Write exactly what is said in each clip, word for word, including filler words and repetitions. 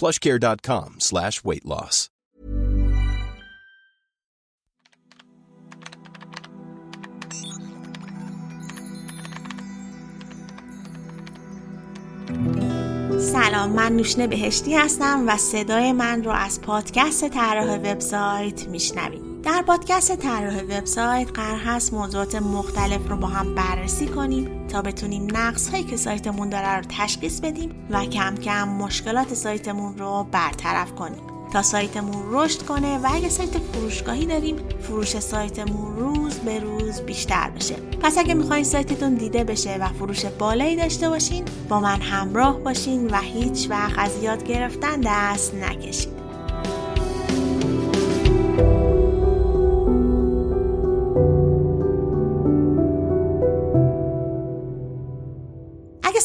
plushcare.com slash weight loss. سلام، من نوشین بهشتی هستم و صدای من رو از پادکست طراح وب سایت میشنوید. در پادکست طراح وب سایت قرار هست موضوعات مختلف رو با هم بررسی کنیم تا بتونیم نقص‌هایی که سایتمون داره رو تشخیص بدیم و کم کم مشکلات سایتمون رو برطرف کنیم تا سایتمون رشد کنه و اگه سایت فروشگاهی داریم فروش سایتمون روز به روز بیشتر بشه. پس اگه میخواین سایتتون دیده بشه و فروش بالایی داشته باشین با من همراه باشین و هیچ وقت از یاد گرفتن دست نکشید.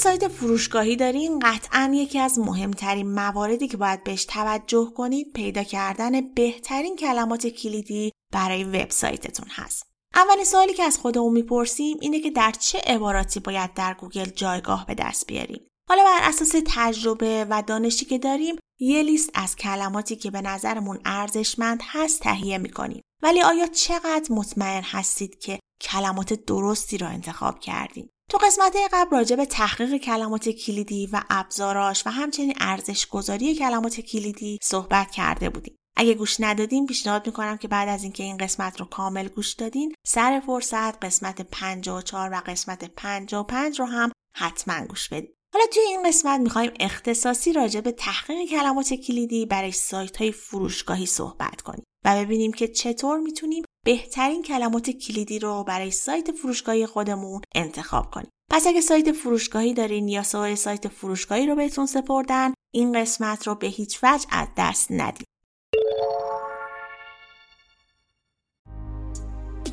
سایت فروشگاهی دارین قطعاً یکی از مهمترین مواردی که باید بهش توجه کنید پیدا کردن بهترین کلمات کلیدی برای وبسایتتون هست. اولین سوالی که از خودمون میپرسیم اینه که در چه عباراتی باید در گوگل جایگاه به دست بیاریم. حالا بر اساس تجربه و دانشی که داریم یه لیست از کلماتی که به نظرمون ارزشمند هست تهیه میکنیم. ولی آیا چقدر مطمئن هستید که کلمات درستی را انتخاب کردین؟ تو قسمت قبل راجع به تحقیق کلمات کلیدی و ابزاراش و همچنین ارزش گذاری کلمات کلیدی صحبت کرده بودیم. اگه گوش ندادین پیشنهاد میکنم که بعد از اینکه این قسمت رو کامل گوش دادین سر فرصت قسمت پنجاه و چهار و قسمت پنجاه و پنج رو هم حتما گوش بدید. حالا توی این قسمت میخوایم اختصاصی راجع به تحقیق کلمات کلیدی برای سایت‌های فروشگاهی صحبت کنیم و ببینیم که چطور میتونیم بهترین کلمات کلیدی رو برای سایت فروشگاهی خودمون انتخاب کنیم. پس اگه سایت فروشگاهی دارین یا سوال سایت فروشگاهی رو بهتون سپردن این قسمت رو به هیچ وجه از دست ندید.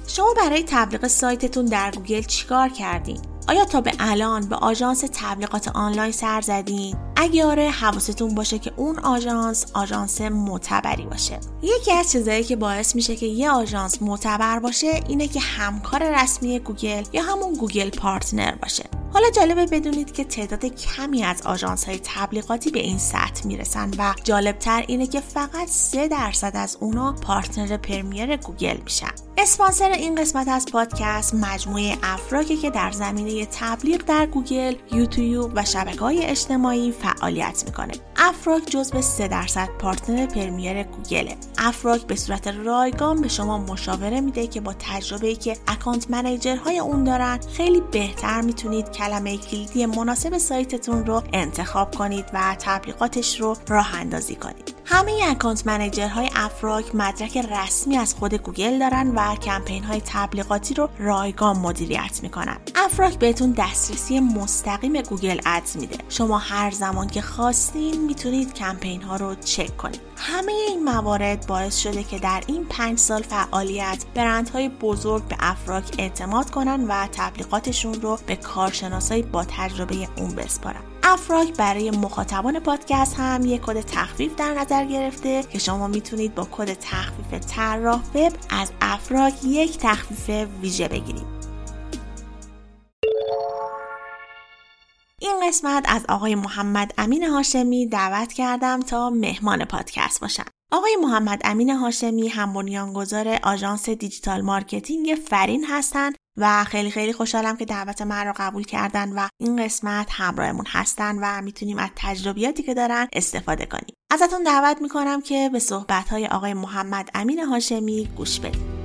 شما برای تبلیغ سایتتون در گوگل چیکار کردین؟ آیا تا به الان به آژانس تبلیغات آنلاین سر زدین؟ اگه آره حواستون باشه که اون آژانس آژانس معتبری باشه. یکی از چیزایی که باعث میشه که یه آژانس معتبر باشه اینه که همکار رسمی گوگل یا همون گوگل پارتنر باشه. حالا جالبه بدونید که تعداد کمی از آژانس‌های تبلیغاتی به این سطح میرسن و جالب‌تر اینه که فقط سه درصد از اونا پارتنر پرمیر گوگل میشن. اسپانسر این قسمت از پادکست مجموعه افرادی که در زمینه تبلیغ در گوگل، یوتیوب و شبکه‌های اجتماعی فعالیت میکنه. افراک جزو سه درصد پارتنر پرمیر گوگله. افراک به صورت رایگان به شما مشاوره میده که با تجربه‌ای که اکانت منیجرهای اون دارن خیلی بهتر میتونید کلمه کلیدی مناسب سایتتون رو انتخاب کنید و تبلیغاتش رو راه اندازی کنید. همه اکانت منیجرهای افراک مدرک رسمی از خود گوگل دارن و کمپین‌های تبلیغاتی رو رایگان مدیریت میکنن. افراک بهتون دسترسی مستقیم گوگل ادز میده. شما هر زمان که خواستین میتونید کمپین ها رو چک کنید. همه این موارد باعث شده که در این پنج سال فعالیت برندهای بزرگ به افراک اعتماد کنن و تبلیغاتشون رو به کارشناسای با تجربه اون بسپارن. افراک برای مخاطبان پادکست هم یک کد تخفیف در نظر گرفته که شما میتونید با کد تخفیف طراح وب از افراک یک تخفیف ویژه بگیرید. این قسمت از آقای محمد امین هاشمی دعوت کردم تا مهمان پادکست باشن. آقای محمد امین هاشمی هم بنیانگذار آژانس دیجیتال مارکتینگ فرین هستند و خیلی خیلی خوشحالم که دعوت من رو قبول کردن و این قسمت همراهمون هستن و میتونیم از تجربیاتی که دارن استفاده کنیم. ازتون دعوت میکنم که به صحبت‌های آقای محمد امین هاشمی گوش بدید.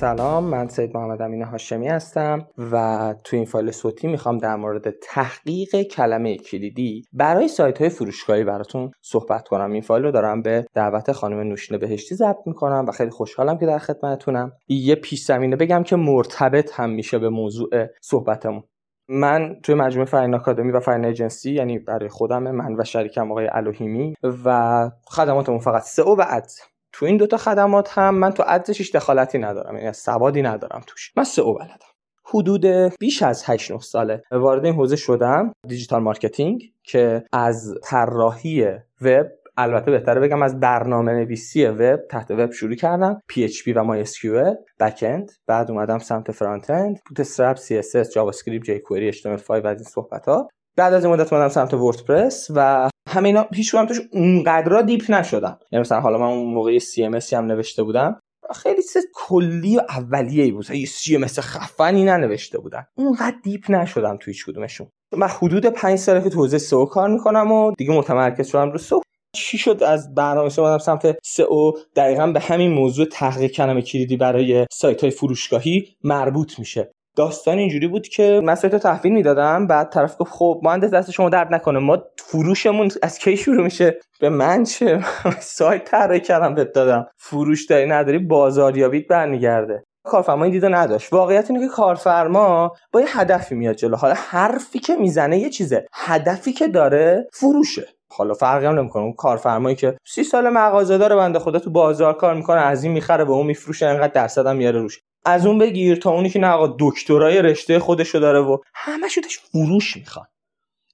سلام، من سید محمد امین هاشمی هستم و تو این فایل صوتی میخوام در مورد تحقیق کلمه کلیدی برای سایت‌های فروشگاهی براتون صحبت کنم. این فایل رو دارم به دعوت خانم نوشین بهشتی ضبط میکنم و خیلی خوشحالم که در خدمتتونم. یه پیش‌زمینه بگم که مرتبط هم میشه به موضوع صحبتمون. من توی مجموعه فرین آکادمی و فرین ایجنسی، یعنی برای خودم، من و شریکم آقای الوهیمی، و خدماتمون فقط سئو و ادز. تو این دوتا خدمات هم من تو ادزش دخالتی ندارم، یعنی سوادی ندارم توش. من سئو بلدم. حدود بیش از هشت نه ساله وارد این حوزه شدم، دیجیتال مارکتینگ، که از طراحی وب، البته بهتره بگم از برنامه‌نویسی وب، تحت وب شروع کردم، پی اچ پی و مای اس کیو ال، بک اند، بعد اومدم سمت فرانت اند، بوت استرپ، سی اس اس، جاوا اسکریپت، جی کوئری، اچ تی ام ال فایو و این صحبت‌ها. بعد از این مدت اومدم سمت وردپرس و همه اینا هیچ وقت توش اونقدرا دیپ نشدم. یعنی مثلا حالا من اون موقع سی ام اس هم نوشته بودم، خیلی چیز کلی و اولیه‌ای بود. یه سی ام اس خفنی ننوشته بودم. اونقدر دیپ نشدم توی هیچ کدومشون. من حدود پنج ساله که تو حوزه سئو کار میکنم و دیگه متمرکز شدم رو سئو. چی شد از برنامه‌نویسی اومدم سمت سئو؟ دقیقاً به همین موضوع تحقیق کلمه کلیدی برای سایت‌های فروشگاهی مربوط میشه. داستان اینجوری بود که من سایت رو تحویل میدادم، بعد طرف گفت خب مهندس دست شما درد نکنه، ما فروشمون از کی شروع میشه؟ به من چه؟ سایت طراحی کردم بهت دادم، فروش داری نداری، بازاریابیت برمیگرده. کارفرما این دیدو نداشت. واقعیت اینه که کارفرما با یه هدفی میاد جلو. حالا حرفی که میزنه یه چیزه، هدفی که داره فروشه. حالا فرقی هم نمیکنه اون کارفرمایی که سی سال مغازه داره بنده خدا تو بازار کار میکنه، از این میخره به اون میفروشه، انقدر درصد هم میاره روش، از اون بگیر تا اونی که نه آقا دکترای رشته خودشو داره و همشون تاش فروش میخوان.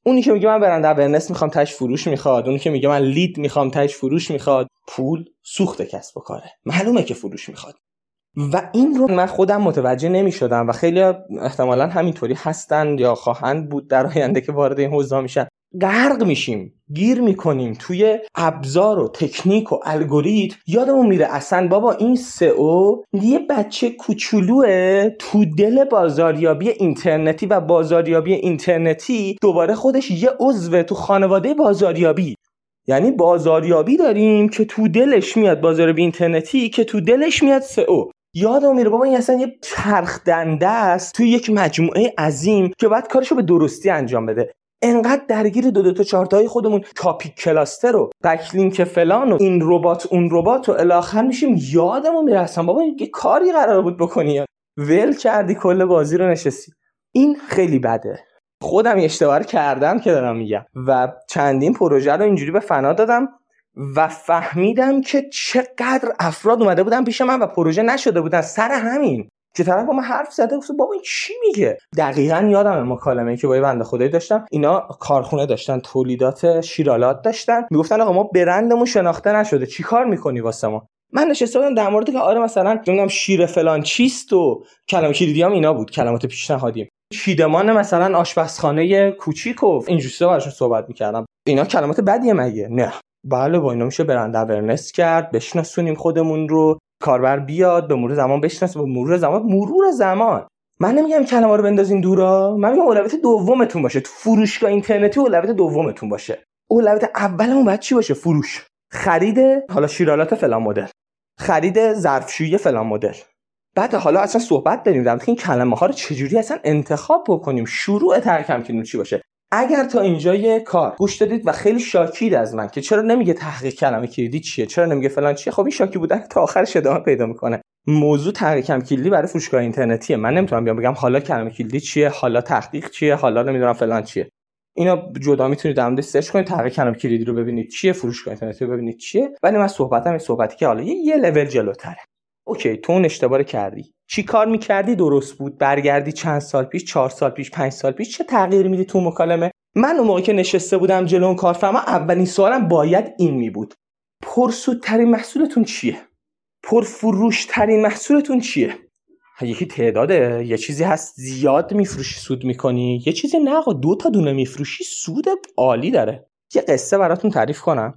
اونی که میگه من برند اورنس میخوام تاش فروش میخواد، اونی که میگه من لید میخوام تاش فروش میخواد. پول سوخت کسب و کاره، معلومه که فروش میخواد و این رو من خودم متوجه نمیشدم و خیلی احتمالاً همینطوری هستن یا خواهند بود در آینده که وارد این حوزه میشن. غرق میشیم، گیر میکنیم توی ابزار و تکنیک و الگوریتم، یادمون میره اصلا بابا این سئو یه بچه کوچولوئه تو دل بازاریابی اینترنتی و بازاریابی اینترنتی دوباره خودش یه عضو تو خانواده بازاریابی. یعنی بازاریابی داریم که تو دلش میاد بازاریابی اینترنتی، که تو دلش میاد سئو. یادم میره بابا این اصلا یه چرخ دنده است توی یک مجموعه عظیم که باید کارشو به درستی انجام بده. انقدر درگیر دو دو تا چهار تای خودمون، تاپیک کلاستر و بکلینک فلان و این ربات اون ربات و الاخر میشیم یادمون میره اصلا بابا یه کاری قرار بود بکنی، ول کردی کل بازی رو نشستی. این خیلی بده. خودم اشتباه کردم که دارم میگم و چندین پروژه رو اینجوری به فنا دادم و فهمیدم که چقدر افراد اومده بودن پیش من و پروژه نشده بودن سر همین که طرف با من حرف زده گفت بابا این چی میگه. دقیقاً یادم مکالمه‌ای که با یه بنده خدایی داشتم، اینا کارخونه داشتن، تولیدات شیرالات داشتن، میگفتن آقا ما برندمون شناخته نشده، چیکار میکنی واسه ما؟ من نشسته بودم در مورد که آره مثلا میگم شیر فلان چیست و کلمه کلیدیام اینا بود، کلمات پیشنهادی، چیدمان مثلا آشپزخانه کوچیک و اینجوری براشون صحبت میکردم. اینا کلمات بدیه مگه؟ نه. بله با اینا میشه برند اورننس کرد، بشناسونیم خودمون رو، کاربر بیاد به مرور زمان بشناسه، به مرور زمان مرور زمان من نمیگم کلمه رو بندازین دورا، من میگم اولویت دومتون باشه تو فروشگاه اینترنتی، اولویت دومتون باشه. اولویت اولمون باید چی باشه؟ فروش، خرید حالا شیرالات فلان مدل، خرید ظرفشویی فلان مدل. بعد حالا اصلا صحبت بریم در این کلمه ها رو چجوری اصلا انتخاب بکنیم، شروع ترکم که چی باشه. اگر تا اینجای کار گوش دادید و خیلی شاکید از من که چرا نمیگه تحقیق کلمه کلیدی چیه، چرا نمیگه فلان چیه، خب این شاکی بودن تا آخرش ادامه پیدا میکنه. موضوع تحقیق کلمه کلیدی برای فروشگاه اینترنتیه. من نمیتونم بیام بگم حالا کلمه کلیدی چیه، حالا تحقیق چیه، حالا نمیدونم فلان چیه. اینا جدا میتونید در موردش سرچ کنید، تحقیق کلمه کلیدی رو ببینید چیه، فروشگاه اینترنتی رو ببینید چیه. ولی من صحبتام صحبتی که حالا یه لول جلوتره. اوکی تو اون اشتباه کردی، چی کار میکردی درست بود، برگردی چند سال پیش، چهار سال پیش، پنج سال پیش، چه تغییری میدی تو مکالمه؟ من اون موقع که نشسته بودم جلو اون کارفرما اولین سوالم باید این میبود: پرسودترین محصولتون چیه؟ پرفروشترین محصولتون چیه؟ یکی تعداده، یه چیزی هست زیاد میفروشی سود میکنی، یه چیزی نه آقا دو تا دونه میفروشی سود عالی داره. یه قصه براتون تعریف کنم.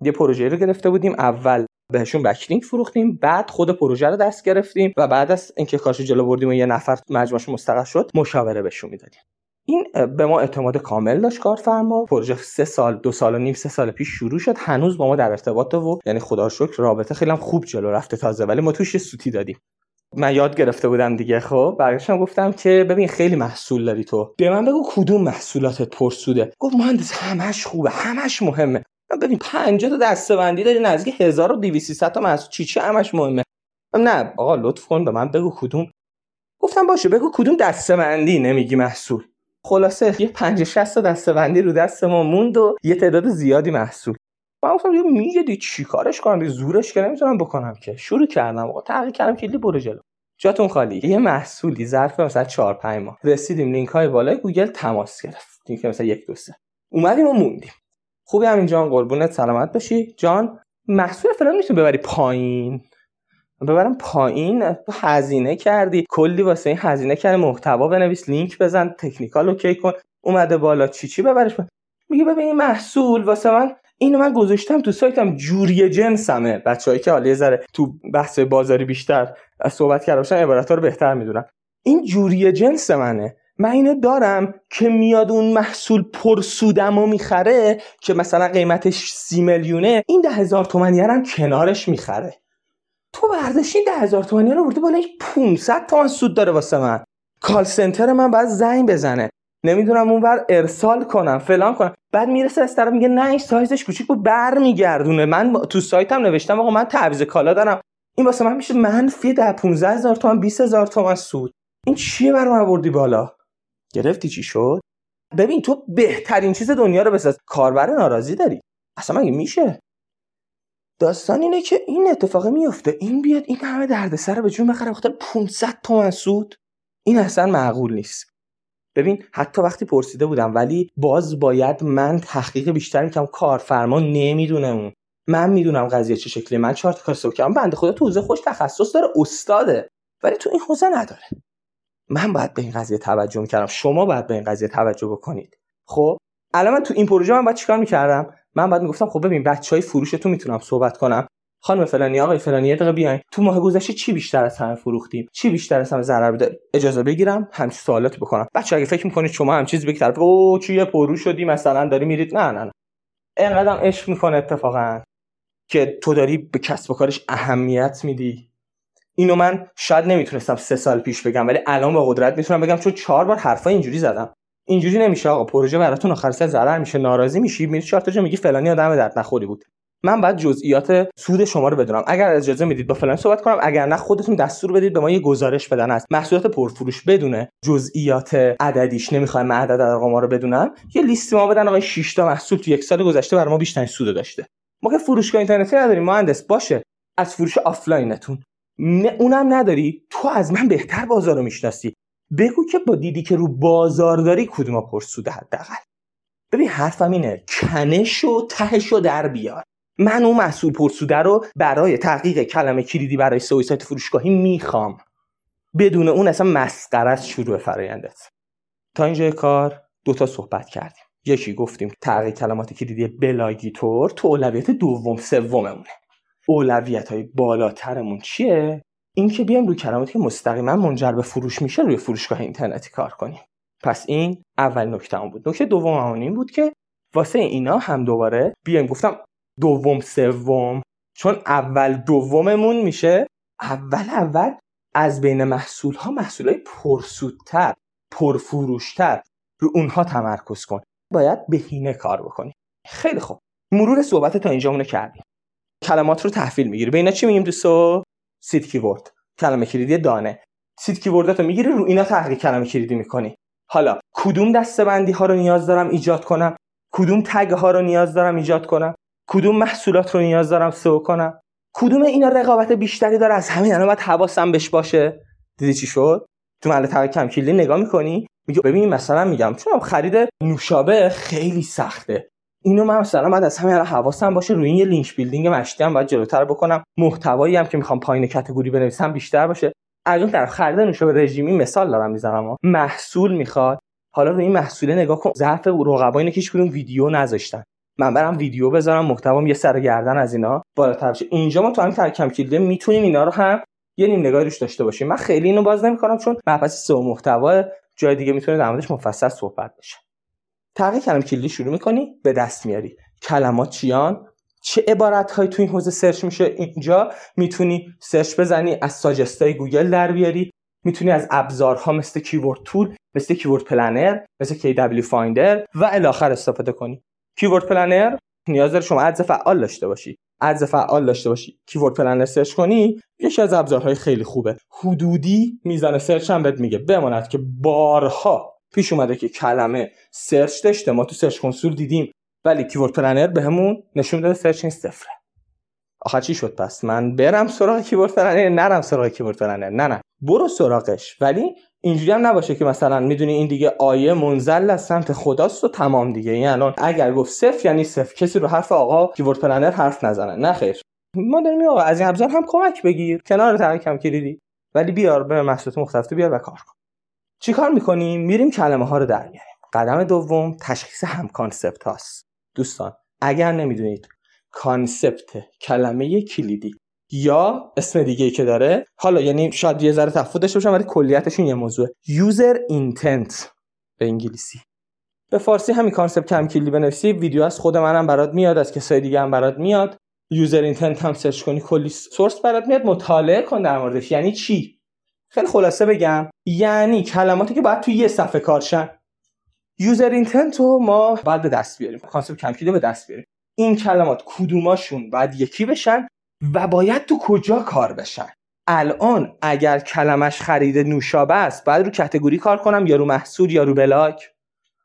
یه پروژه رو گرفته بودیم، اول بهشون بکلینک فروختیم، بعد خود پروژه رو دست گرفتیم و بعد از اینکه کارشو جلو بردیم و یه نفر مجموعش مستقر شد، مشاوره بهشون میدادیم. این به ما اعتماد کامل داشت کارفرما. پروژه سه سال دو سال و نیم سه سال پیش شروع شد، هنوز با ما در ارتباطه و یعنی خدا رو شکر رابطه خیلی هم خوب جلو رفته تازه، ولی ما توش سوتی دادیم. من یاد گرفته بودم دیگه. خب برگشتم گفتم که ببین خیلی محصول داری تو، به من بگو کدوم محصولاتت پرسوده. گفت مهندس همش خوبه، همش مهمه. ببین پنجاه تا دسته‌بندی داری، نزدیک هزار و دویست تا محصول، چی چی همش مهمه. نه آقا لطف کن به من بگو کدوم. گفتم باشه بگو کدوم دسته‌بندی، نمیگی محصول. خلاصه یه پنجاه شصت تا دسته‌بندی رو دست ما موند و یه تعداد زیادی محصول. من گفتم میگه چی کارش کنم، زورش که نمیتونم بکنم که. شروع کردم آقا، تحقیق کردم کلی برو جلو. جاتون خالی. یه محصولی ظرف مثلا چهار پنج ماه رسیدیم لینک‌های بالای گوگل تماس گرفت. لینک مثلا یک دو سه. اومدیم و موندیم. خوبی همین جان قربونت سلامت باشی. جان محصول فلان میتونی ببری پایین. ببرم پایین تو هزینه کردی، کلی واسه این هزینه کردی، محتوا بنویس، لینک بزن، تکنیکال اوکی کن، اومده بالا چی چی ببرش. میگه ببین این محصول واسه من، اینو من گذاشتم تو سایتم، جوری جنسمه. بچه‌ای که حالا ذره تو بحث بازاری بیشتر صحبت کرده باشن عبارت‌ها رو بهتر میدونن. این جوری جنس منه، من اینو دارم که میاد اون محصول پرسودمو میخره که مثلا قیمتش سی میلیونه، این ده هزار تومانی هم کنارش میخره. تو برداشتی ده هزار تومانی رو برده بالا، پانصد تومن سود داره واسه من. کال سنتر من باید زنگ بزنه، نمیدونم اونور ارسال کنم، فلان کنم. بعد میرسه از طرف میگه نه این سایزش کوچیکو برمیگردونه. من تو سایتم نوشتم آقا من تعویض کالا دارم، این واسه من میشه منفی ده پانزده هزار تومن بیست هزار تومن سود. این چیه برام آوردی بالا؟ گرفتی چی شد؟ ببین تو بهترین چیز دنیا رو بساز، کاربر ناراضی داری. اصلا مگه میشه؟ داستان اینه که این اتفاق میفته، این بیاد این همه دردسر به جون بخره بخاطر پانصد تومن سود. این اصلا معقول نیست. ببین حتی وقتی پرسیده بودم، ولی باز باید من تحقیق بیشتر میکنم، کارفرما نمیدونه اون. من میدونم قضیه چه شکلی، من چارت کاسو کردم، بنده خدا تو حوزه خوش تخصص داره، استاده، ولی تو این حوزه نداره. من باید به این قضیه توجه میکردم، شما باید به این قضیه توجه بکنید. خب الان من تو این پروژه من باید چیکار میکردم؟ من بعد میگفتم خب ببین بچهای فروشتون میتونم صحبت کنم، خانم فلانی آقای فلانی یه دقیقه بیاین، تو ماه گذشته چی بیشتر از هم فروختیم، چی بیشتر از هم ضرر بده، اجازه بگیرم همین سوالات بکنم. بچا اگه فکر میکنید شما هم چیز به یک طرف او چی پرو شدی مثلا داری میرید، نه نه نه، اینقدرم عشق میکنه اتفاقا که تو داری به کسب و کارش اهمیت میدی. اینو من شاید نمیتونستم سه سال پیش بگم، ولی الان با قدرت میتونم بگم، چون چهار بار حرفای اینجوری زدم. اینجوری نمیشه آقا، پروژه براتون آخر سر ضرر میشه، ناراضی میشی، میری چهار تا جا میگی فلانی آدم درد نخوری بود. من باید جزئیات سود شما رو بدونم. اگر اجازه میدید با فلانی صحبت کنم، اگر نه خودتون دستور بدید به ما یه گزارش بدن از محصولات پرفروش بدونه جزئیات عددیش، نمیخوام عدد ارقام رو بدونم، یه لیستی ما بدن آقا شش تا محصول تو یک سال گذشته برام بیشترین سود داشته. ما که فروشگاه اینترنتی نداریم مهندس، باشه از فروش آفلاینتون نه اونم نداری، تو از من بهتر بازارو میشناسی، بگو که با دیدی که رو بازار داری کدوما پرسوده حداقل. ببین حرفم اینه، کنش و تهش رو در بیار. من اون محصول پرسوده رو برای تحقیق کلمه کلیدی برای سئو سایت فروشگاهی میخوام. بدون اون اصلا مسخره است شروع فرآیندت. تا اینجای کار دوتا صحبت کردیم، یکی گفتیم تحقیق کلمات کلیدی بلاگیتور تو اولویت دوم سوممونه. اولویت‌های بالاترمون چیه؟ این که بیایم روی کلماتی که مستقیما منجر به فروش میشه روی فروشگاه اینترنتی کار کنیم. پس این اول نکته‌ام بود. نکته دومم این بود که واسه اینا هم دوباره بیایم گفتم دوم سوم، چون اول دوممون میشه اول اول از بین محصول‌ها محصولای پرسودتر، پرفروشتر، رو اونها تمرکز کن. باید بهینه کار بکنی. خیلی خوب. مرور صحبت تا اینجامون کردیم. کلمات رو تحویل میگیری. به اینا چی میگیم دوستو؟ سید کیورد، کلمه کلیدی دانه. سید کیورداتو میگیری، رو اینا تحقیق کلمه کلیدی میکنی. حالا کدوم دسته‌بندی ها رو نیاز دارم ایجاد کنم؟ کدوم تگ ها رو نیاز دارم ایجاد کنم؟ کدوم محصولات رو نیاز دارم سئو کنم؟ کدوم اینا رقابت بیشتری داره؟ از همین الان باید حواسم بهش باشه. دیدی چی شد؟ تو مال تحقیق کلمه کلیدی نگاه میکنی، میگه ببین مثلا میگم چون خرید نوشابه خیلی سخته. اینو من مثلا بعد از همین الان حواسم باشه روی این یه لینک بیلدینگ مشتی هم باید جلوتر بکنم، محتوایی هم که میخوام پایین کاتگوری بنویسم بیشتر باشه. از اون طرف خرید نوشابه رژیمی مثال دارم میزنم، محصول میخواد، حالا روی این محصول نگاه کن، ضعف رقبا اینه که هیچ کدوم ویدیو نذاشتن، من برم ویدیو بذارم، محتوام یه سر گردن از اینا بالاتر بشه. اینجا ما تو همین ترکم کلیده میتونیم اینا رو هم یه نیم نگاهی روش داشته باشیم. من خیلی اینو باز نمی‌کنم چون مبحث سئو محتوا جای دیگه میتونه در موردش مفصل صحبت بشه. تغییر کلمه کلیدی شروع می‌کنی، به دست میاری کلمات چیان، چه عبارت‌هایی تو این حوزه سرچ میشه. اینجا میتونی سرچ بزنی، از ساجستای گوگل در بیاری، میتونی از ابزارها مثل کیورد تول، مثل کیورد پلنر، مثل کی دبلیو فایندر و الی آخر استفاده کنی. کیورد پلنر نیاز داره شما ادز فعال داشته باشی. ادز فعال داشته باشی، کیورد پلنر سرچ کنی، یکی از ابزارهای خیلی خوبه. حدودی میزان سرچ هم بهت میگه. بماند که بارها پیش اومده که کلمه سرچ داشته، ما تو سرچ کنسول دیدیم، ولی کیورد پلنر بهمون نشون داده سرچ این صفره. آخه چی شد پس؟ من برم سراغ کیورد پلنر، نرم سراغ کیورد پلنر؟ نه نه، برو سراغش، ولی اینجوری هم نباشه که مثلا میدونی این دیگه آیه منزل از سمت خداست و تمام دیگه. این الان اگر گفت صفر یعنی صفر، کسی رو حرف آقا کیورد پلنر حرف نزنه. نه خیر، ما داریم آقا از این ابزار هم کمک بگیر، کنار تغییر کم کلیدی، ولی بیار به محصولات مختلف بیار و کار کن. چیکار می‌کنیم؟ میریم کلمه ها رو در میاریم. قدم دوم تشخیص هم کانسپت هاست. دوستان اگر نمیدونید کانسپت کلمه کلیدی یا اسم دیگه‌ای که داره، حالا یعنی شاید یه ذره تفاوت داشته باشه ولی کلیتش این یه موضوعه. یوزر اینتنت به انگلیسی. به فارسی همین کانسپت کم کلیدی بنویسی، ویدیو از خود منم برات میاد، از کسای دیگه هم برات میاد. یوزر اینتنت هم سرچ کنی کلی سورس برات میاد، مطالعه کن در موردش. یعنی چی؟ خیلی خلاصه بگم، یعنی کلماتی که باید توی یه صفحه کارشن. یوزر اینتنت رو ما بعد به دست بیاریم، کانسپت کم کلیدی به دست بیاریم. این کلمات کدوماشون بعد یکی بشن و باید تو کجا کار بشن. الان اگر کلمش خرید نوشابه است، بعد رو کاتگوری کار کنم یا رو محصول یا رو بلاگ؟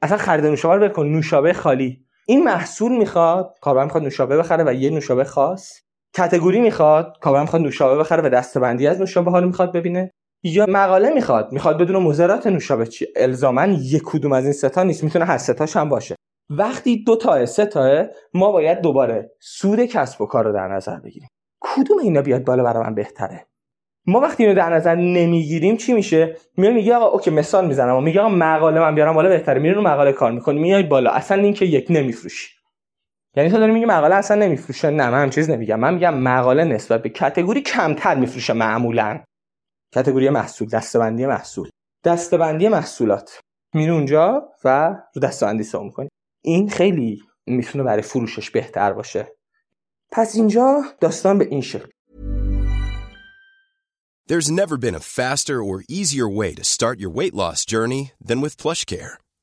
اصلا خرید نوشابه رو بکن، نوشابه خالی. این محصول میخواد، کاربر میخواد نوشابه بخره و یه نوشابه خاص. کاتگوری میخواد، کاربر میخواد نوشابه بخره و دسته‌بندی از نوشابه ها رو میخواد ببینه. یا مقاله میخواد، میخواد بدونه مضرات نوشابه چیه. الزاماً یک کدوم از این سه تا نیست، میتونه هر سه تاش هم باشه. وقتی دو تا سه تا، ما باید دوباره سود کسب و کار رو در نظر بگیریم. کدوم اینا بیاد بالا برای من بهتره؟ ما وقتی اینو در نظر نمیگیریم چی میشه؟ میگه میگه آقا اوکی، مثال میزنم، و میگه آقا مقاله من بیارم بالا بهتره، میری رو مقاله کار میکنی، میای بالا، اصلا این که یک نمیفروشی. یعنی تو داری میگی مقاله اصلا نمیفروشه. نه، من هم چیز نمیگم، من میگم مقاله نسبت به کاتگوری کمتر میفروشه. معمولا کاتگوری محصول، دسته‌بندی محصول، دسته‌بندی محصولات، میری اونجا و رو دسته‌بندی سئو میکنی. این خیلی میتونه برای فروشش بهتر باشه. پس اینجا داستان به این شکل. There's never been a faster or easier way to start your weight loss journey than with PlushCare.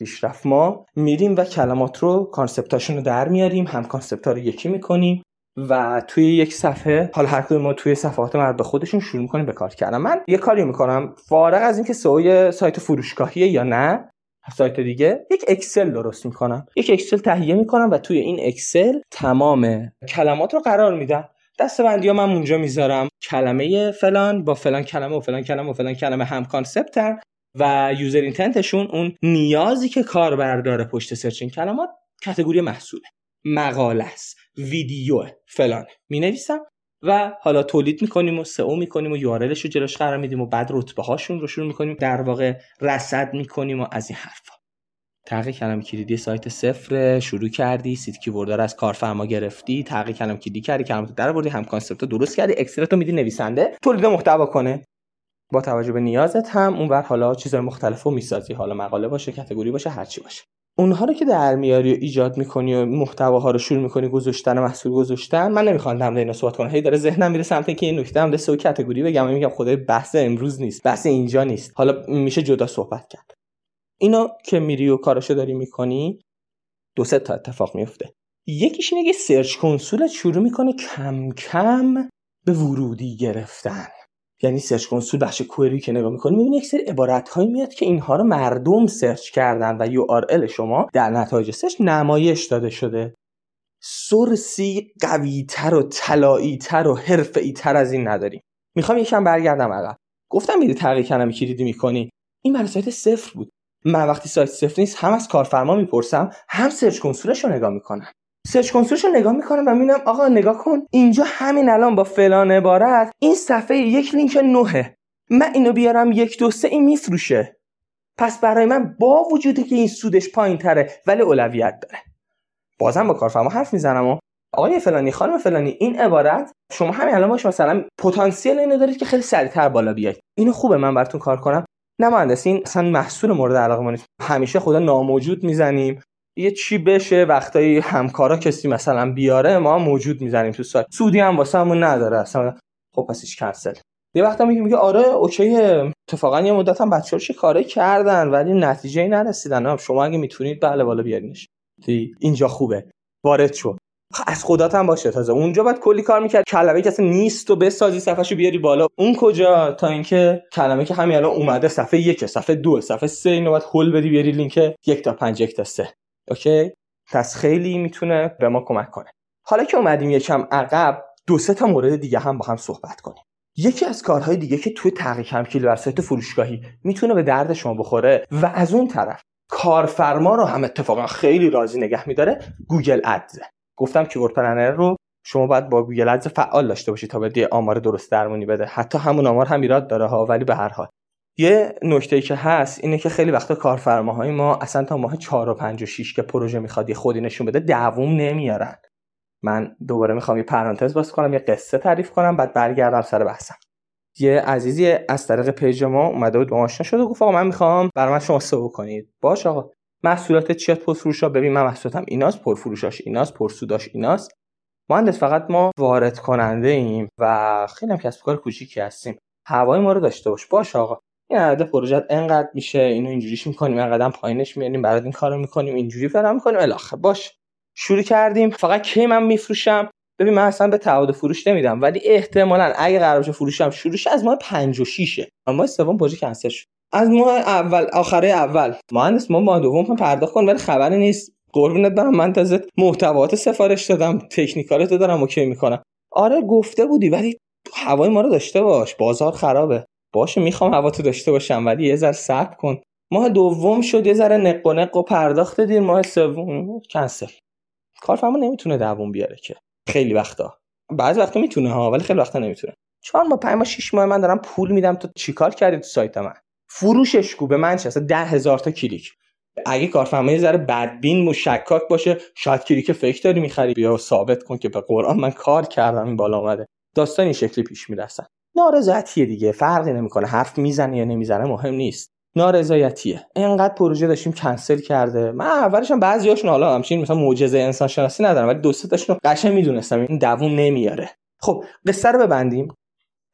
پیشرفت ما میریم و کلمات رو، کانسپتاشون رو در میاریم، هم کانسپتا رو یکی میکنیم و توی یک صفحه، حالا هر کدوم ما توی صفحات مربوط به خودشون شروع می‌کنیم به کار کردن. من یه کاری میکنم، فارغ از اینکه سئو سایت فروشگاهیه یا نه، سایت دیگه، یک اکسل درست میکنم. یک اکسل تهیه میکنم و توی این اکسل تمام کلمات رو قرار میدم. دسته‌بندی‌ها من اونجا میذارم، کلمه فلان با فلان کلمه و فلان کلمه و فلان کلمه هم کانسپتن و یوزر اینتنتشون اون نیازی که کاربر داره پشت سرچ این کلمات، کاتگوری محصول، مقاله است. ویدیو فلان مینویسم و حالا تولید میکنیم و سئو میکنیم و یو آر الش رو جلوش قرار میدیم و بعد رتبه هاشون رو شروع میکنیم، در واقع رصد میکنیم و از این حرفا. تحقیق کلمه کلیدی سایت صفر شروع کردی، سید کیوردار از کارفرما گرفتی، تحقیق کلمه کلیدی کردی، کلماتو درآوردی، هم کانسپتو درست کردی، اکستراتو میدی نویسنده تولید محتوا کنه. با توجه به نیازت هم اونور حالا چیزای مختلفو میسازی، حالا مقاله باشه، کاتگوری باشه، هر چی باشه. اونها رو که در میاری و ایجاد میکنی و محتواها رو شروع میکنی گذاشتن، محصول گذاشتن. من نمیخوام در مورد اینا صحبت کنم، هی داره ذهنم میره سمت اینکه این نکته هم دسته و کاتگوری بگم. میگم خدای بحث امروز نیست، بحث اینجا نیست، حالا میشه جدا صحبت کرد. اینا که میری و کاراشو داری میکنی دو سه تا اتفاق میفته. یکیش اینه که سرچ کنسولت شروع میکنه کم کم به ورودی گرفتن، یعنی سرچ کنسول بخش کوئری که نگاه میکنی میبینی یک سری عبارت‌هایی میاد که اینها رو مردم سرچ کردن و یو آر ال شما در نتایج سرچ نمایش داده شده. سورسی قوی‌تر و طلایی‌تر و حرفه‌ای‌تر از این نداری. میخوام یکم برگردم عقب. گفتم میری تحقیق کردم کلیدی میکنی، این برای سایت صفر بود. من وقتی سایت صفر نیست هم از کارفرما میپرسم، هم سرچ کنسولش رو نگاه میکنم. سرچ کنسولش رو نگاه میکنم و میبینم آقا نگاه کن، اینجا همین الان با فلان عبارت این صفحه یک لینک نهه، من اینو بیارم یک دو سه این میفروشه. پس برای من با وجودی که این سودش پایین تره ولی اولویت داره. بازم با کارفرما حرف میزنم و آقای فلانی، خانم فلانی، این عبارت شما همین الان باش مثلا پتانسیل اینو دارید که خیلی سریعتر بالا بیاید، اینو خوبه من براتون کار کنم. نه مهندس، این اصلا محصول مورد علاقه ما نیست، همیشه خدا ناموجود میزنیم. یه چی بشه وقتایی همکارا کسی مثلا بیاره ما موجود میزنیم تو سایت، سودی هم واسمون نداره اصلا. خب پس ایش کنسل. یه وقتا میگه میگه آره اوکیه، اتفاقا یه مدت هم بچه‌ها چه کارایی کردن ولی نتیجه‌ای نرسیدن، هم شما اگه میتونید بله بالا بیارینش، اینجا خوبه وارد شو. از خودات هم باشه، تازه اونجا باید کلی کار میکرد کلمه که اصلا نیست و بسازی صفحه‌شو بیاری بالا، اون کجا تا اینکه کلمه که همین الان اومده صفحه یک، صفحه دو، صفحه سه، اینو باید هول بدی بیاری لینک یک تا پنج، یک تا سه. اوکی، پس خیلی میتونه به ما کمک کنه. حالا که اومدیم یکم عقب، دو سه تا مورد دیگه هم با هم صحبت کنیم. یکی از کارهای دیگه که توی تحقیق کلمه کلیدی بر سایت فروشگاهی میتونه به درد شما بخوره و از اون طرف کارفرما رو هم اتفاقا خیلی راضی نگه میداره، گوگل ادز. گفتم کیورد پلنر رو شما باید با گوگل ادز فعال داشته باشید تا بده آمار درست درمونی بده. حتی همون آمار هم ایراد داره ها، ولی به هر حال یه نکته‌ای که هست اینه که خیلی وقتا کارفرماهای ما اصلا تا ماه چهار و پنج و شش که پروژه میخواد یه خودی نشون بده دووم نمیارن. من دوباره میخوام یه پرانتز باز کنم، یه قصه تعریف کنم، بعد برگردم سر بحثم. یه عزیزی از طریق پیج ما اومده بود با ما آشنا شد و گفت آقا من میخوام برام شما سئو کنید. باشه آقا، محصولات چیات پرفروشا؟ ببین من محصولاتم ایناست، پرفروشاش ایناست، پرسوداش ایناست. مهندس فقط ما وارد کننده ایم و خیلی هم کسب و کار کوچیکی هستیم، هوای ما رو داشته باش. باشه آقا، این عدد پروژه انقدر میشه، اینو اینجوریش میکنیم، انقدر پایینش میاریم، برات این کارو میکنیم، اینجوری فلان میکنیم، الاخر باش. شروع کردیم. فقط کی من میفروشم؟ ببین من اصلا به تعهد فروش نمیدم، ولی احتمالاً اگه قرار بشه فروشم شروعش از ماه پنج و شش. ماه سوم پروژه کنسل شد. از ماه اول آخره اول مهندس ما ماه دوم هم پرداخت کن، ولی خبری نیست. قربونت برم، من تازه محتویات سفارش دادم، تکنیکالتو دارم اوکی میکنم. آره گفته بودی ولی هوای ما رو داشته باش، بازار خرابه. باشه میخوام هوا تو داشته باشم ولی یه ذره صبر کن. ماه دوم شد یه ذره نق و نق و پرداخت دیر، ماه سوم کنسل. کارفرما نمیتونه دووم بیاره که، خیلی وقتا. بعضی وقتا میتونه ها ولی خیلی وقتا نمیتونه. چهار ماه پنج ماه شش ماه من دارم پول میدم، تو چیکار کردی تو سایت من؟ فروشش کو به من چه؟ اصلا ده هزار تا کلیک. اگه کارفرما یه ذره بدبین و شکاک باشه، شاید کلیک فیک داری میخری، بیا ثابت کن که به قرآن من کار کردم این بالا اومده. داستان این شکلی پیش میرسن. نارضایتیه دیگه، فرقی نمیکنه حرف میزنه یا نمیزنه مهم نیست، نارضایتیه. اینقدر پروژه داشتیم کنسل کرده. من اولش هم بعضیاشون حالا همچین مثلا معجزه انسان شناسی ندارم ولی دو سه تاشون رو قشنگ میدونستم این دووم نمیاره. خب قصه رو ببندیم،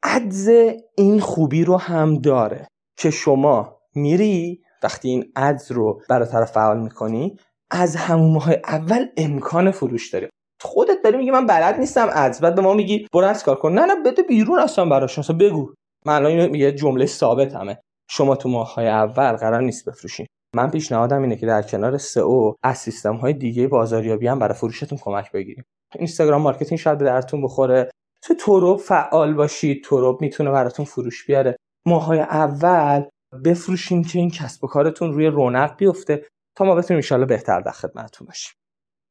ادز این خوبی رو هم داره که شما میری وقتی این ادز رو برای طرف فعال میکنی از همون ماه اول امکان فروش داره. خودت داری میگی من بلد نیستم ادز، بعد به ما میگی برو از کار کن، نه نه بده بیرون اصلا براش، اصلا بگو من الان اینو میگه جمله ثابت همه. شما تو ماه‌های اول قرار نیست بفروشین. من پیشنهادم اینه که در کنار سئو از سیستم‌های دیگه بازاریابی هم برای فروشتون کمک بگیریم. اینستاگرام مارکتینگ شاید به درتون بخوره، تو تروب فعال باشید، تروب میتونه براتون فروش بیاره. ماه‌های اول بفروشین که این کسب و کارتون روی رونق بیفته تا ما بتونیم ان شاءالله بهتر در خدمتتون باشیم.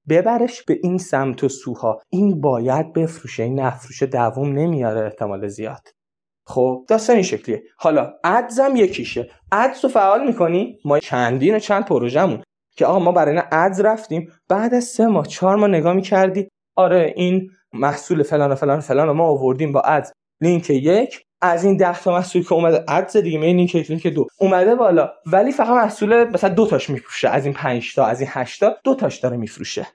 ببرش به این سمت و سوها، این باید بفروشه، این نفروشه دوام نمیاره احتمال زیاد. خب داستان این شکلیه. حالا ادزم یکیشه، ادز رو فعال میکنی. ما چندین چند پروژمون که آقا ما برای این ادز رفتیم، بعد از سه ماه چهار ماه نگاه میکردی آره این محصول فلان و فلان و فلان و ما آوردیم با ادز لینک یک، از این ده تا محصول که اومده ادز دیگه می لینک یک لینک دو اومده بالا، ولی فقط محصول مثلا دو تاش میفروشه، از این پنج تا از این هشت تا دو تاش داره میفروشه،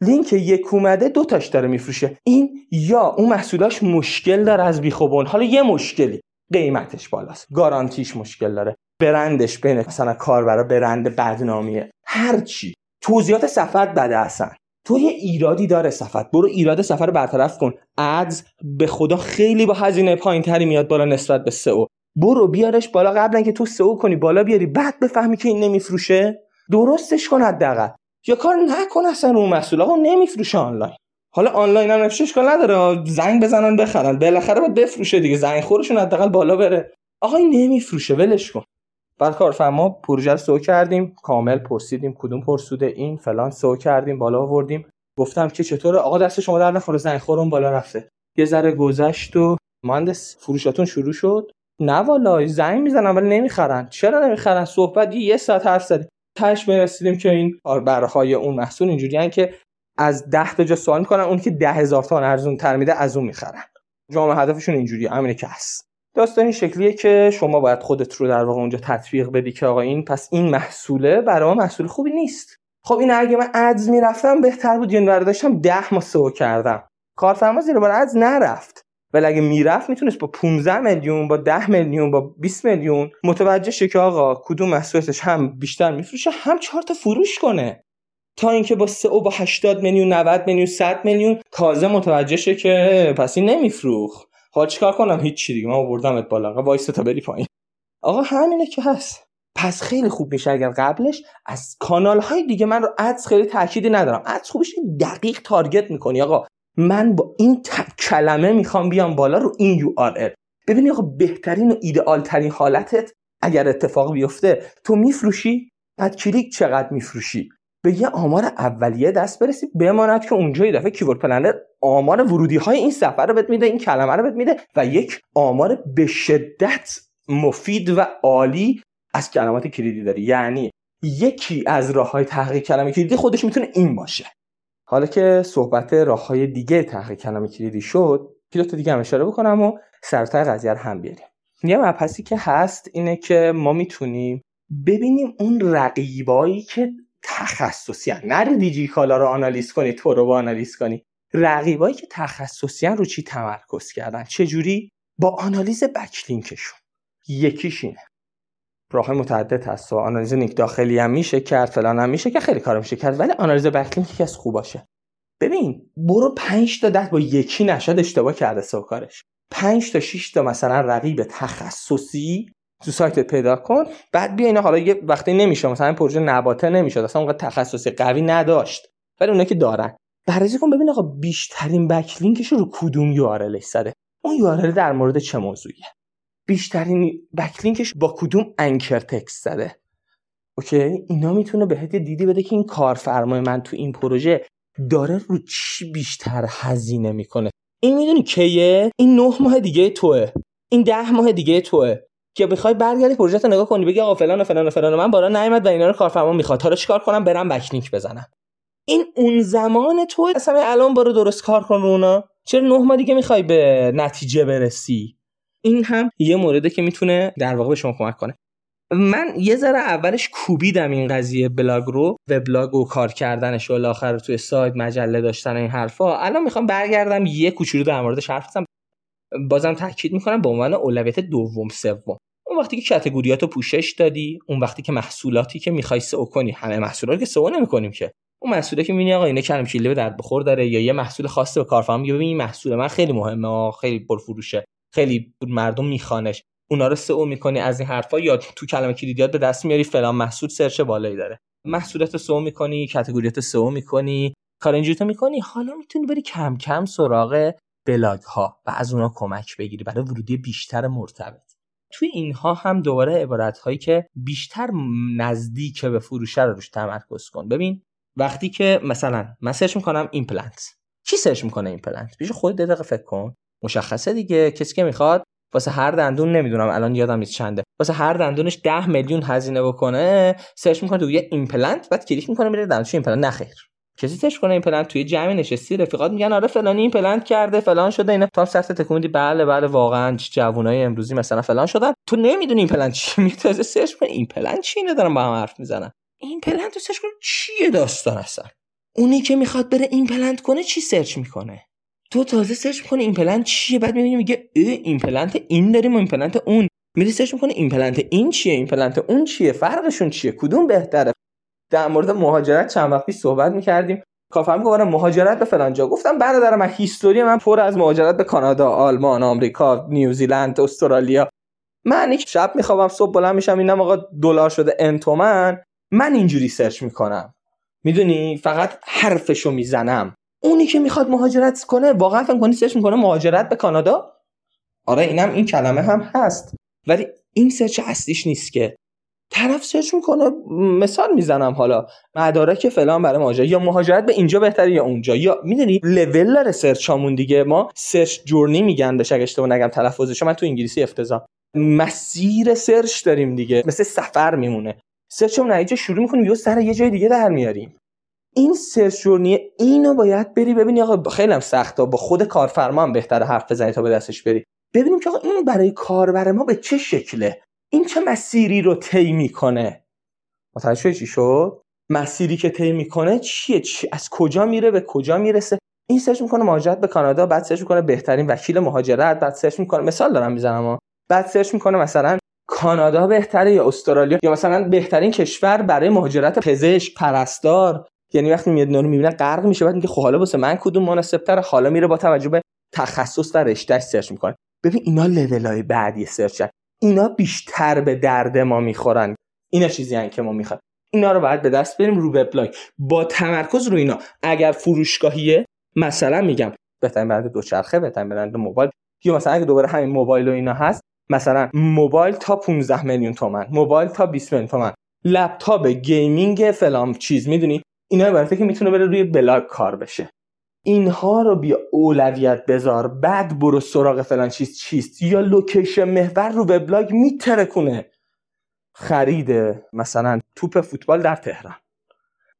لینک یک اومده دو تاش داره میفروشه. این یا اون محصولاش مشکل داره از بیخوبون، حالا یه مشکلی قیمتش بالاست، گارانتیش مشکل داره، برندش بین مثلا کاربرا برند بدنامیه، هر چی، توضیحات سفر بده، اصلا تو یه ایرادی داره سفر، برو ایراد سفر رو برطرف کن. ادز به خدا خیلی با هزینه پایینتری میاد بالا نسبت به سئو، برو بیارش بالا قبل اینکه تو سئو کنی بالا بیاری، بعد بفهمی که این نمیفروشه درستش کن حداقل، یا کار نکن اصلا اون محصول، آقا نمیفروشه آنلاین. حالا آنلاین هم نفروشش کن نداره، زنگ بزنن بخرن، بالاخره باید بفروشه دیگه، زنگ خورشون حداقل بالا بره. آقا این نمیفروشه ولش کن. بعد کارفرما پروژه رو سو کردیم، کامل پرسیدیم کدوم پرسوده این فلان، سو کردیم بالا آوردیم، گفتم که چطوره آقا دست شما در نخوره، زنگ خورم بالا رفته. یه ذره گذشت و مهندس فروشاتون شروع شد، نه والله زنگ میزنن ولی نمیخرن. چرا نمیخرن؟ صحبت یه ساعت حرف زدیم، تاش برسیدیم که این کاربرهای اون محصول اینجوریان که از ده تا جا سوال میکنن، اون که ده هزار تومان ارزون تر میده از اون میخرن. جامعه هدفشون اینجوریه، همینه که هست. داستان این شکلیه که شما باید خودت رو در واقع اونجا تطبیق بدی که آقا این پس این محصوله برام محصول خوبی نیست. خب این اگه من ادز میرفتم بهتر بود، یعنی برداشتم ده ما سئو کردم، کارفرما زیر بار ادز نرفت، ولی اگه میرفت میتونست با پانزده میلیون با ده میلیون با بیست میلیون متوجه شه که آقا کدوم محصولش هم بیشتر میفروشه هم چهار تا فروش کنه، تا اینکه با سئو با هشتاد میلیون نود میلیون صد میلیون تازه متوجه شه که پس این نمیفروخ. حالا چیکار کنم؟ هیچ چی دیگه، من آوردمت بالا وایس تا بری پایین. آقا همینه که هست. پس خیلی خوب میشه اگر قبلش از کانال های دیگه، من رو ادز خیلی تأکیدی ندارم، ادز خوبش دقیق تارگت میکنی، آقا من با این کلمه میخوام بیام بالا رو این یو آر ال. ببینی آقا بهترین و ایدئال ترین حالتت اگر اتفاق بیفته، تو میفروشی بعد کلیک چقدر میفروشی، به یه آمار اولیه دست برسی، بماند که اونجا یه دفعه کیورد پلنر آمار ورودی های این سفر رو بهت میده، این کلمه رو بهت میده و یک آمار به شدت مفید و عالی از کلمات کلیدی داری. یعنی یکی از راه‌های تحقیق کلمه کلیدی خودش میتونه این باشه. حالا که صحبت راه‌های دیگه تحقیق کلمه کلیدی شد، پیلوت دیگه هم اشاره بکنم و سرتای قضیه رو هم بیاریم. یه مبحثی که هست اینه که ما میتونیم ببینیم اون رقیبایی که تخصصیان، نه دیجیکالا رو آنالیز کنی، تو رو آنالیز کنی، رقیبایی که تخصصیان رو چی تمرکز کردن، چه جوری، با آنالیز بکلینکشون. یکیش اینه، راه‌های متعدد هست و آنالیز نیک داخلی هم میشه کرد، فلان هم میشه که خیلی کار میشه کرد، ولی آنالیز بکلینک یکی از خوباشه. ببین برو پنج تا ده با یکی نشد اشتباه کرده سو کارش، پنج تا شش تا مثلا رقیب تخصصی تو سایتت پیدا کن، بعد بیا اینا. حالا یه وقتی نمیشه، مثلا این پروژه نباته نمیشه، اصلا اونقدر تخصصی قوی نداشت، ولی اونا که دارن بررسی کن ببین آقا بیشترین بکلینکش رو کدوم یو آر ال سره، اون یو آر ال در مورد چه موضوعیه، بیشترین بکلینکش با کدوم انکر تکست سره. اوکی اینا میتونه بهت دیدی بده که این کارفرمای من تو این پروژه داره رو چی بیشتر هزینه میکنه. این میدونی کیه؟ این نه ماه دیگه توئه، این ده ماه دیگه توئه، که بخوای برگردی پروژه رو نگاه کنی بگی آقا فلان و فلان و فلان من بالا نیامد و اینا رو کارفرما میخواد، حالا چیکار کنم؟ برم بکلینک بزنم. این اون زمان تو اصلا الان برو درست کار کن رو اونا، چرا نه ماه دیگه میخوای به نتیجه برسی؟ این هم یه مورده که میتونه در واقع به شما کمک کنه. من یه ذره اولش کوبیدم این قضیه بلاگ رو، وبلاگ و کار کردنش و الاخر توی سایت مجله داشتن این حرفا، الان میخوام برگردم یه کوچولو در موردش حرف بزنم. بازم تاکید میکنم به عنوان اولویت دوم سوم، اون وقتی که کاتگوریاتو پوشش دادی، اون وقتی که محصولاتی که میخوای سئو کنی، همه محصولا رو که سئو نمیکنیم که، اون محصولی که میبینی آقا اینا کلمه کلیدی به درد بخور داره، یا یه محصول خاصی به کارفرما میگه ببین این محصول من خیلی مهمه، خیلی پرفروشه، خیلی مردم میخوانش، اونا رو سئو میکنی از این حرفا، یا تو کلمه کلیدیات به دست میاری فلان محصول سرچ بالایی داره، محصولات سئو میکنی، کاتگوریات سئو میکنی، کار اینجوریه میکنی. حالا میتونی بری کم کم سراغ بلاگ ها و از اونا کمک بگیری برای ورودی بیشتر مرتبط. توی اینها هم دوباره عبارت هایی که بیشتر نزدیک به فروشه رو روش تمرکز کن. ببین وقتی که مثلا من سرچ میکنم ایمپلنت، کی سرچ میکنه ایمپلنت؟ بیش خودت یه دقیقه فکر کن، مشخصه دیگه. کسی که میخواد واسه هر دندون، نمیدونم الان یادم نیست چنده، واسه هر دندونش ده میلیون هزینه بکنه، سرچ میکنه توی ایمپلنت، بعد کلیک میکنه میره دندونش ایمپلنت. نخیر، کسی سرچ کنه ایمپلنت، توی جمع نشستی رفیقات میگن آره فلانی ایمپلنت کرده، فلان شده، اینا تام سخت تکوندی. بله بله واقعا جوانای امروزی مثلا فلان شدن، تو نمیدونی ایمپلنت چی، میتازه سرچ کنی ایمپلنت چی، اینا دارن با هم حرف میزنن. ایمپلنت سرچ کن چیه داستان اصلا؟ اونی که میخواد بره ایمپلنت کنه چی سرچ میکنه؟ تو تازه سرچ میکنه ایمپلنت چیه، بعد میبینی میگه ایمپلنت این داریم و ایمپلنت اون. میری سرچ میکنه ایمپلنت این چیه، ایمپلنت اون چیه، فرقشون چیه، کدوم بهتره. در مورد مهاجرت چند وقت پیش صحبت میکردیم، کافم میگه آره مهاجرت به فلان جا. گفتم برادر من هیستوری من پر از مهاجرت به کانادا، آلمان، آمریکا، نیوزیلند، استرالیا. من یک شب میخوابم صبح بلند میشم اینم آقا دلار شده ان تومن. من اینجوری سرچ میکنم، میدونی، فقط حرفشو میزنم. اونی که میخواد مهاجرت کنه واقعا فکر کنی سرچ میکنه مهاجرت به کانادا؟ آره اینم این کلمه هم هست، ولی این سرچ اصلیش نیست که. طرف سرچ میکنه، مثال میزنم حالا، مدارک فلان برای مهاجرت، یا مهاجرت به اینجا بهتره یا اونجا، یا میدونی لول داره سرچامون دیگه. ما سرچ جورنی میگن بهش، اگه اشتباه نگم تلفظش، من تو انگلیسی افتضاح، مسیر سرچ داریم دیگه، مثل سفر میمونه. سرچمون اینجا شروع میکنیم یه سر یه جای دیگه در میاریم. این سرچ جورنیه، اینو باید بری ببینی آقا خیلی هم سخته، با خود کارفرما هم بهتره حرف بزنی تا به دستش بری، ببینیم که آقا این برای کاربر ما به چه شکله، این چه مسیری رو طی میکنه. متوجه چی شد؟ مسیری که طی میکنه چیه، چی؟ از کجا میره به کجا میرسه. این سرچ میکنه مهاجرت به کانادا، بعد سرچ میکنه بهترین وکیل مهاجرت، بعد سرچ میکنه، مثال دارم میزنم، بعد سرچ میکنه مثلا کانادا بهتره یا استرالیا، یا مثلا بهترین کشور برای مهاجرت پزشک، پرستار. یعنی وقتی میاد نور میبینه غرق میشه، بعد میگه خب حالا واسه من کدوم مناسب‌تره، حالا میره با توجه به تخصص و رشته‌اش سرچ میکنه. ببین اینا لول‌های بعدی سرچ، اینا بیشتر به درد ما میخورن، اینا چیزی ان که ما میخوایم، اینا رو باید به دست بریم رو وبلاگ با تمرکز رو اینا. اگر فروشگاهیه مثلا میگم بهترین برند دوچرخه، بهترین برند موبایل، یا مثلا اگه دوباره همین موبایل و اینا هست، مثلا موبایل تا پانزده میلیون تومان، موبایل تا بیست میلیون تومان، لپتاپ گیمینگ فلان چیز، میدونی اینا برای که میتونه بره روی بلاگ کار بشه. اینها رو بیا اولویت بذار، بعد برو سراغ فلان چیز چیست، یا لوکیشن محور رو وبلاگ میترکونه. خریده مثلا توپ فوتبال در تهران،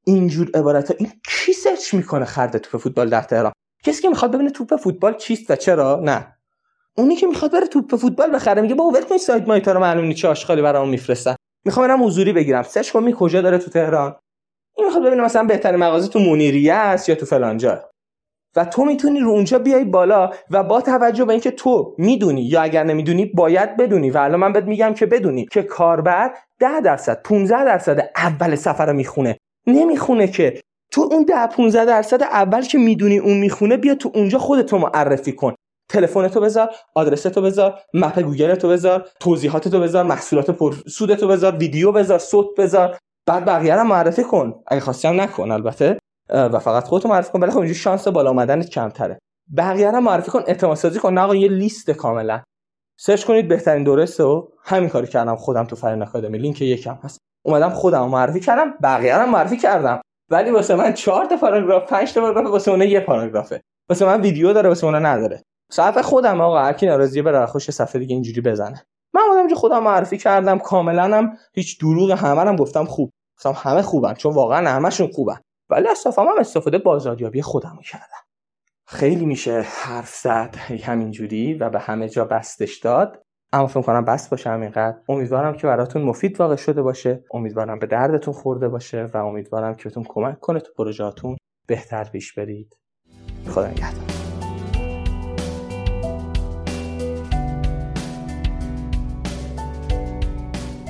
اینجور عبارتا. این کی سرچ میکنه خرید توپ فوتبال در تهران؟ کسی که میخواد ببینه توپ فوتبال چیست و چرا. نه، اونی که میخواد بره توپ فوتبال بخره میگه بابا ولکن سایت مایتا رو معلوم نیست چه آشغالی برام میفرستن، میخوام برم حضوری بگیرم، سرچ کن می کجا داره تو تهران. این میخواد ببینه مثلا بهترین مغازه تو منیریه است یا تو فلان جا، و تو میتونی رو اونجا بیای بالا، و با توجه به اینکه تو میدونی یا اگر نمیدونی باید بدونی. و الان من بهت میگم که بدونی که کاربر ده درصد پانزده درصد اول سفر رو میخونه، نمیخونه که. تو اون ده پانزده درصد اول که میدونی اون میخونه، بیا تو اونجا خودت معرفی کن، تلفنتو بذار، آدرستو بذار، مپ گوگلتو بذار، توضیحاتتو بذار، محصولات پرسودتو بذار، ویدیو بذار، صوت بذار، بعد بقیه رو معرفی کن. اگه خواستی هم نکن البته، و فقط خودتو معرفی کن، ولی خب اینجوری شانس بالا اومدنت کمتره. بقیه رو معرفی کن، اعتماد سازی کن. آقا یه لیست کاملا سرچ کنید بهترین درسو، همین کاری کردم خودم تو فرین آکادمی، لینک یکم هست، اومدم خودم معرفی کردم، بقیه رو معرفی کردم، ولی واسه من چهار تا پاراگراف، پنج تا پاراگراف، واسه اون یه پاراگرافه، واسه من ویدیو داره، واسه اون نداره. صفحه خودم آقا، هر کی ناراضیه بره خوش صفحه دیگه اینجوری بزنه. من اومدم جو خودم معرفی کردم کاملا، هم هیچ دروغ، همه هم گفتم خوب، گفتم همه خوبن، چون واقعا همشون خوبن، ولی اصلا من استفاده بازاریابی خودم کردم. خیلی میشه حرف زد همینجوری و به همه جا بستش داد، اما فکر کنم بس باشه همینقدر. امیدوارم که براتون مفید واقع شده باشه، امیدوارم به دردتون خورده باشه، و امیدوارم که بهتون کمک کنه تو پروژه‌هاتون بهتر پیش برید. خدا نگهدار.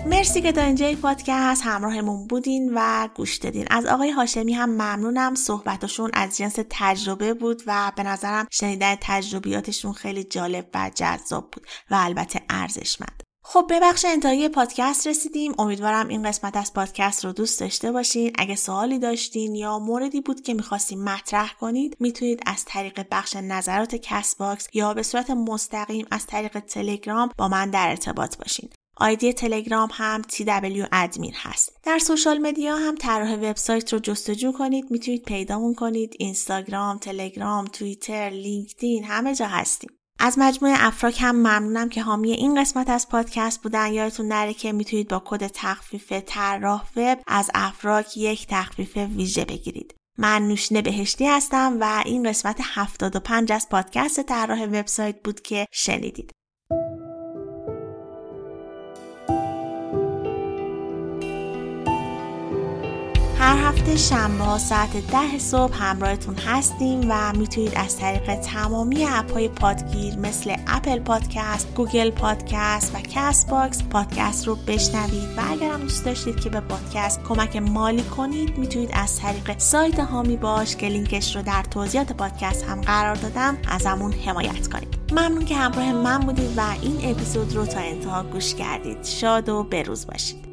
مرسی که تا اینجای پادکست همراهمون بودین و گوش دادین. از آقای هاشمی هم ممنونم، صحبتاشون از جنس تجربه بود و به نظرم شنیدن تجربیاتشون خیلی جالب و جذاب بود و البته ارزشمند. خب به بخش انتهایی پادکست رسیدیم. امیدوارم این قسمت از پادکست رو دوست داشته باشین. اگه سوالی داشتین یا موردی بود که می‌خواستین مطرح کنید، میتونید از طریق بخش نظرات کست باکس یا به صورت مستقیم از طریق تلگرام با من در ارتباط باشین. آیدی تلگرام هم تی دبلیو ادمین هست. در سوشال مدیا هم طراح وبسایت رو جستجو کنید، میتونید پیدامون کنید. اینستاگرام، تلگرام، توییتر، لینکدین، همه جا هستیم. از مجموعه افراک هم ممنونم که حامی این قسمت از پادکست بودن. یادتون نره که میتونید با کد تخفیف طراح وب از افراک یک تخفیف ویژه بگیرید. من نوشین بهشتی هستم و این قسمت هفتاد و پنج از پادکست طراح وب سایت بود که شنیدید. هر هفته شنبه ها ساعت ده صبح همراهتون هستیم و میتونید از طریق تمامی اپ‌های پادگیر مثل اپل پادکست، گوگل پادکست و کست باکس پادکست رو بشنوید. و اگرم دوست داشتید که به پادکست کمک مالی کنید، میتونید از طریق سایت هامی باش که لینکش رو در توضیحات پادکست هم قرار دادم ازمون حمایت کنید. ممنون که همراه من بودید و این اپیزود رو تا انتها گوش کردید. شاد و بروز باشید.